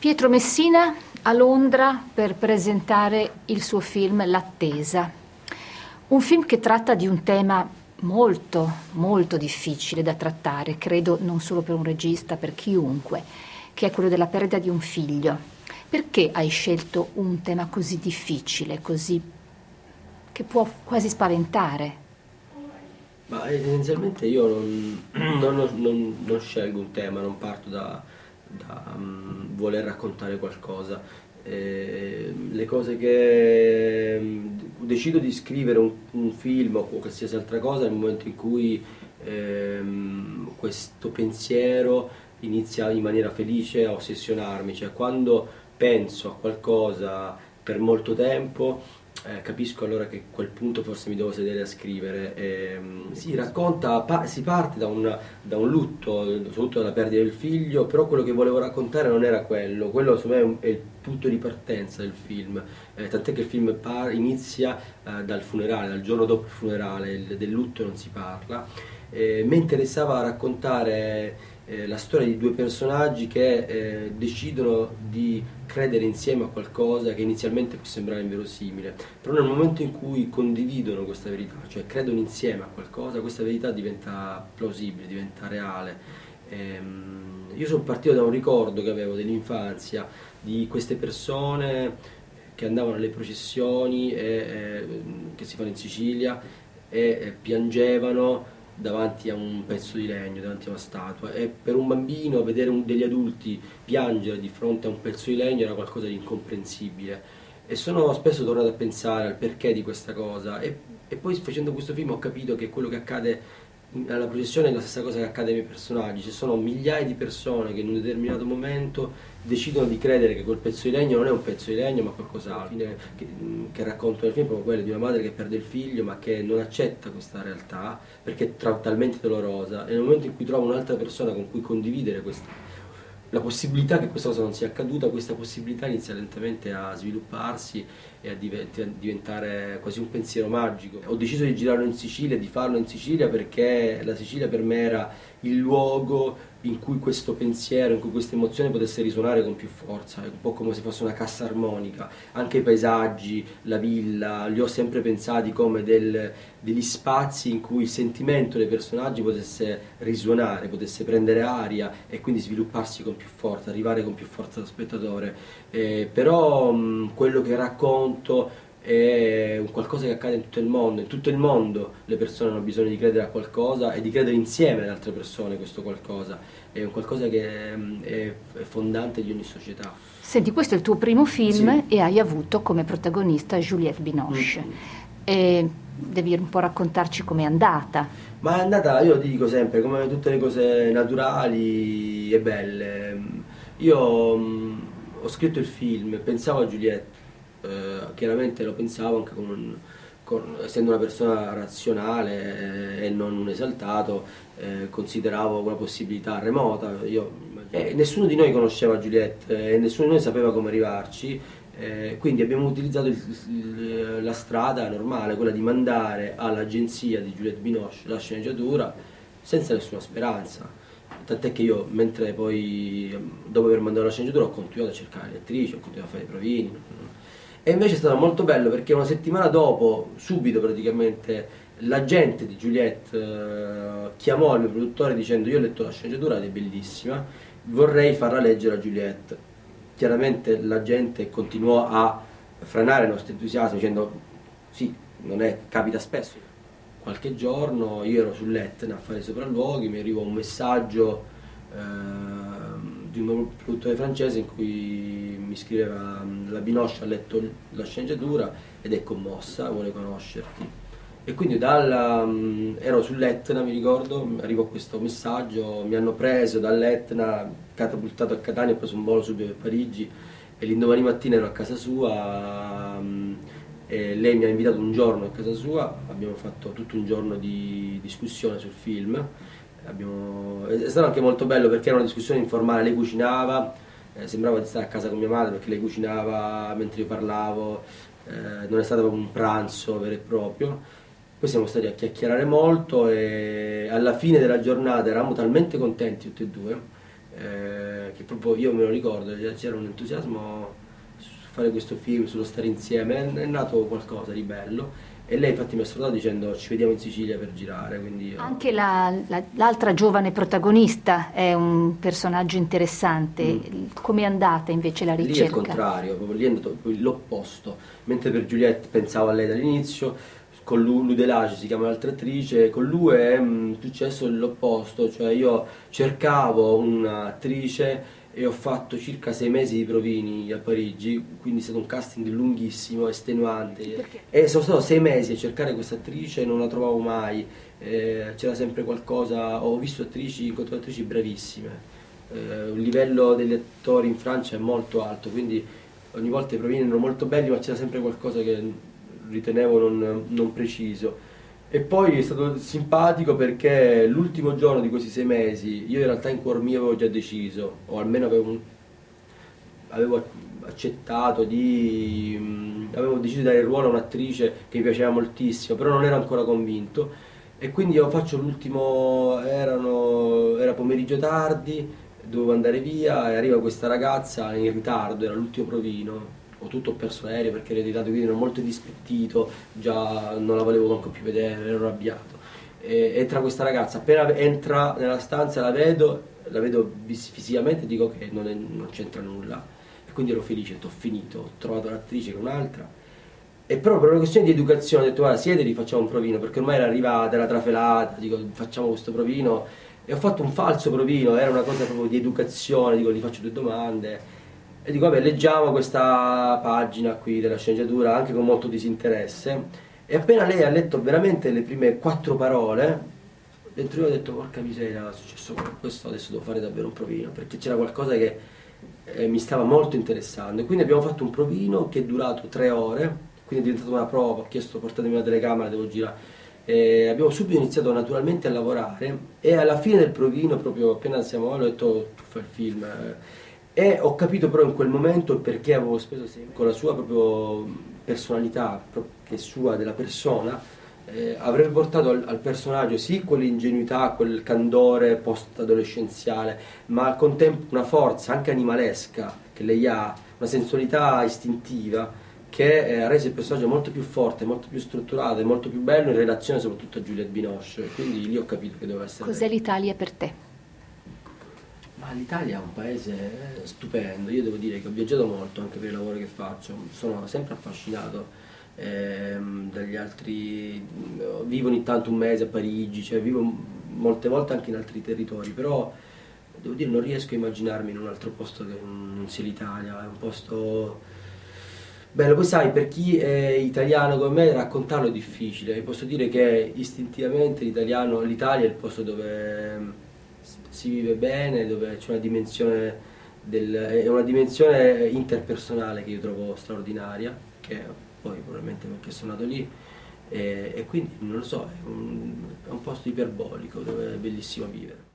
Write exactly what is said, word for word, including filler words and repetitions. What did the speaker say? Piero Messina a Londra per presentare il suo film L'attesa, un film che tratta di un tema molto, molto difficile da trattare, credo non solo per un regista, per chiunque, che è quello della perdita di un figlio. Perché hai scelto un tema così difficile, così che può quasi spaventare? Ma essenzialmente io non, non, non, non scelgo un tema, non parto da, da um, voler raccontare qualcosa. Eh, le cose che decido di scrivere un, un film o qualsiasi altra cosa nel momento in cui ehm, questo pensiero inizia in maniera felice a ossessionarmi, cioè quando penso a qualcosa per molto tempo Eh, capisco allora che a quel punto forse mi devo sedere a scrivere. Eh, si racconta, pa- si parte da un, da un lutto, soprattutto dalla perdita del figlio, però quello che volevo raccontare non era quello, quello secondo me è il punto di partenza del film, eh, tant'è che il film par- inizia eh, dal funerale, dal giorno dopo il funerale, il, del lutto non si parla. Eh, mi interessava raccontare eh, la storia di due personaggi che eh, decidono di credere insieme a qualcosa che inizialmente può sembrare inverosimile, però nel momento in cui condividono questa verità, cioè credono insieme a qualcosa, questa verità diventa plausibile, diventa reale. Ehm, io sono partito da un ricordo che avevo dell'infanzia di queste persone che andavano alle processioni e, e, che si fanno in Sicilia e, e piangevano davanti a un pezzo di legno, davanti a una statua, e per un bambino vedere un, degli adulti piangere di fronte a un pezzo di legno era qualcosa di incomprensibile, e sono spesso tornato a pensare al perché di questa cosa e, e poi facendo questo film ho capito che quello che accade alla processione è la stessa cosa che accade ai miei personaggi, ci sono migliaia di persone che in un determinato momento decidono di credere che quel pezzo di legno non è un pezzo di legno ma qualcos'altro. Alla fine, che, che racconto nel film è proprio quello di una madre che perde il figlio ma che non accetta questa realtà perché è tra, talmente dolorosa, e nel momento in cui trova un'altra persona con cui condividere questa, la possibilità che questa cosa non sia accaduta, questa possibilità inizia lentamente a svilupparsi e a diventare quasi un pensiero magico. Ho deciso di girarlo in Sicilia, di farlo in Sicilia, perché la Sicilia per me era il luogo in cui questo pensiero, in cui questa emozione potesse risuonare con più forza, è un po' come se fosse una cassa armonica. Anche i paesaggi, la villa, li ho sempre pensati come del, degli spazi in cui il sentimento dei personaggi potesse risuonare, potesse prendere aria e quindi svilupparsi con più forza, arrivare con più forza allo spettatore. Eh, però mh, quello che racconto è un qualcosa che accade in tutto il mondo, in tutto il mondo le persone hanno bisogno di credere a qualcosa e di credere insieme ad altre persone questo qualcosa, è un qualcosa che è fondante di ogni società. Senti, questo è il tuo primo film, sì. E hai avuto come protagonista Juliette Binoche. Mm-hmm. E devi un po' raccontarci com'è andata. Ma è andata, io ti dico sempre, come tutte le cose naturali e belle. Io mh, ho scritto il film, pensavo a Juliette. Uh, chiaramente lo pensavo anche con un, con, essendo una persona razionale eh, e non un esaltato, eh, consideravo una possibilità remota. Io, eh, nessuno di noi conosceva Juliette e eh, nessuno di noi sapeva come arrivarci, eh, quindi abbiamo utilizzato il, il, la strada normale, quella di mandare all'agenzia di Juliette Binoche la sceneggiatura senza nessuna speranza. Tant'è che io, mentre poi, dopo aver mandato la sceneggiatura, ho continuato a cercare le attrici, ho continuato a fare i provini. E invece è stato molto bello perché una settimana dopo, subito praticamente, l'agente di Juliette eh, chiamò il mio produttore dicendo: io ho letto la sceneggiatura ed è bellissima, vorrei farla leggere a Juliette. Chiaramente l'agente continuò a frenare il nostro entusiasmo dicendo: sì, non è, capita spesso. Qualche giorno io ero sull'Etna a fare i sopralluoghi, mi arrivò un messaggio eh, di un produttore francese in cui mi scriveva: la Binoche ha letto la sceneggiatura ed è commossa, vuole conoscerti. E quindi dalla, ero sull'Etna, mi ricordo, arrivò questo messaggio, mi hanno preso dall'Etna, catapultato a Catania, ho preso un volo subito per Parigi e l'indomani mattina ero a casa sua. E lei mi ha invitato un giorno a casa sua, abbiamo fatto tutto un giorno di discussione sul film, abbiamo... è stato anche molto bello perché era una discussione informale, lei cucinava, eh, sembrava di stare a casa con mia madre perché lei cucinava mentre io parlavo, eh, non è stato proprio un pranzo vero e proprio, poi siamo stati a chiacchierare molto e alla fine della giornata eravamo talmente contenti tutti e due eh, che proprio io me lo ricordo, c'era un entusiasmo su fare questo film, sullo stare insieme, è nato qualcosa di bello. E lei infatti mi ha salutato dicendo ci vediamo in Sicilia per girare. Quindi io... Anche la, la, l'altra giovane protagonista è un personaggio interessante. Mm. Come è andata invece la ricerca? Lì è il contrario, proprio lì è andato l'opposto. Mentre per Juliette pensavo a lei dall'inizio, con Lou, Lou Delage si chiama l'altra attrice, con lui è mh, successo l'opposto, cioè io cercavo un'attrice e ho fatto circa sei mesi di provini a Parigi, quindi è stato un casting lunghissimo, estenuante. Perché? E sono stato sei mesi a cercare questa attrice e non la trovavo mai, eh, c'era sempre qualcosa, ho visto attrici, incontrato attrici bravissime, eh, il livello degli attori in Francia è molto alto, quindi ogni volta i provini erano molto belli ma c'era sempre qualcosa che ritenevo non, non preciso. E poi è stato simpatico perché l'ultimo giorno di questi sei mesi io in realtà in cuor mio avevo già deciso, o almeno avevo, avevo accettato di... avevo deciso di dare il ruolo a un'attrice che mi piaceva moltissimo, però non ero ancora convinto. E quindi io faccio l'ultimo... erano, era pomeriggio tardi, dovevo andare via e arriva questa ragazza in ritardo, era l'ultimo provino. Ho tutto perso l'aereo perché ero irritato, quindi ero molto dispettito, già non la volevo manco più vedere, ero arrabbiato. E, entra questa ragazza, appena entra nella stanza la vedo, la vedo fisicamente e dico che non, è, non c'entra nulla. E quindi ero felice, ho finito, ho trovato l'attrice con un'altra. E proprio per una questione di educazione ho detto guarda siediti, facciamo un provino, perché ormai era arrivata, era trafelata, dico facciamo questo provino. E ho fatto un falso provino, era una cosa proprio di educazione, dico gli faccio due domande. E dico vabbè leggiamo questa pagina qui della sceneggiatura anche con molto disinteresse, e appena lei ha letto veramente le prime quattro parole dentro io ho detto porca miseria è successo questo, adesso devo fare davvero un provino perché c'era qualcosa che eh, mi stava molto interessando. E quindi abbiamo fatto un provino che è durato tre ore, quindi è diventata una prova, ho chiesto portatemi una telecamera, devo girare. E abbiamo subito iniziato naturalmente a lavorare e alla fine del provino proprio appena siamo ho detto tu fai il film. E ho capito però in quel momento perché avevo speso sempre con la sua proprio personalità, che è sua, della persona, eh, avrei portato al, al personaggio sì quell'ingenuità, quel candore post-adolescenziale, ma al contempo una forza anche animalesca che lei ha, una sensualità istintiva che eh, ha reso il personaggio molto più forte, molto più strutturato e molto più bello in relazione soprattutto a Juliette Binoche, quindi lì ho capito che doveva essere... Cos'è l'Italia per te? Ma l'Italia è un paese stupendo, io devo dire che ho viaggiato molto anche per il lavoro che faccio, sono sempre affascinato ehm, dagli altri, vivo ogni tanto un mese a Parigi, cioè vivo molte volte anche in altri territori, però devo dire non riesco a immaginarmi in un altro posto che non sia l'Italia, è un posto bello, poi sai per chi è italiano come me raccontarlo è difficile, posso dire che istintivamente l'italiano, l'Italia è il posto dove... si vive bene, dove c'è una dimensione del, è una dimensione interpersonale che io trovo straordinaria, che poi probabilmente perché sono nato lì e, e quindi non lo so, è un, è un posto iperbolico dove è bellissimo vivere.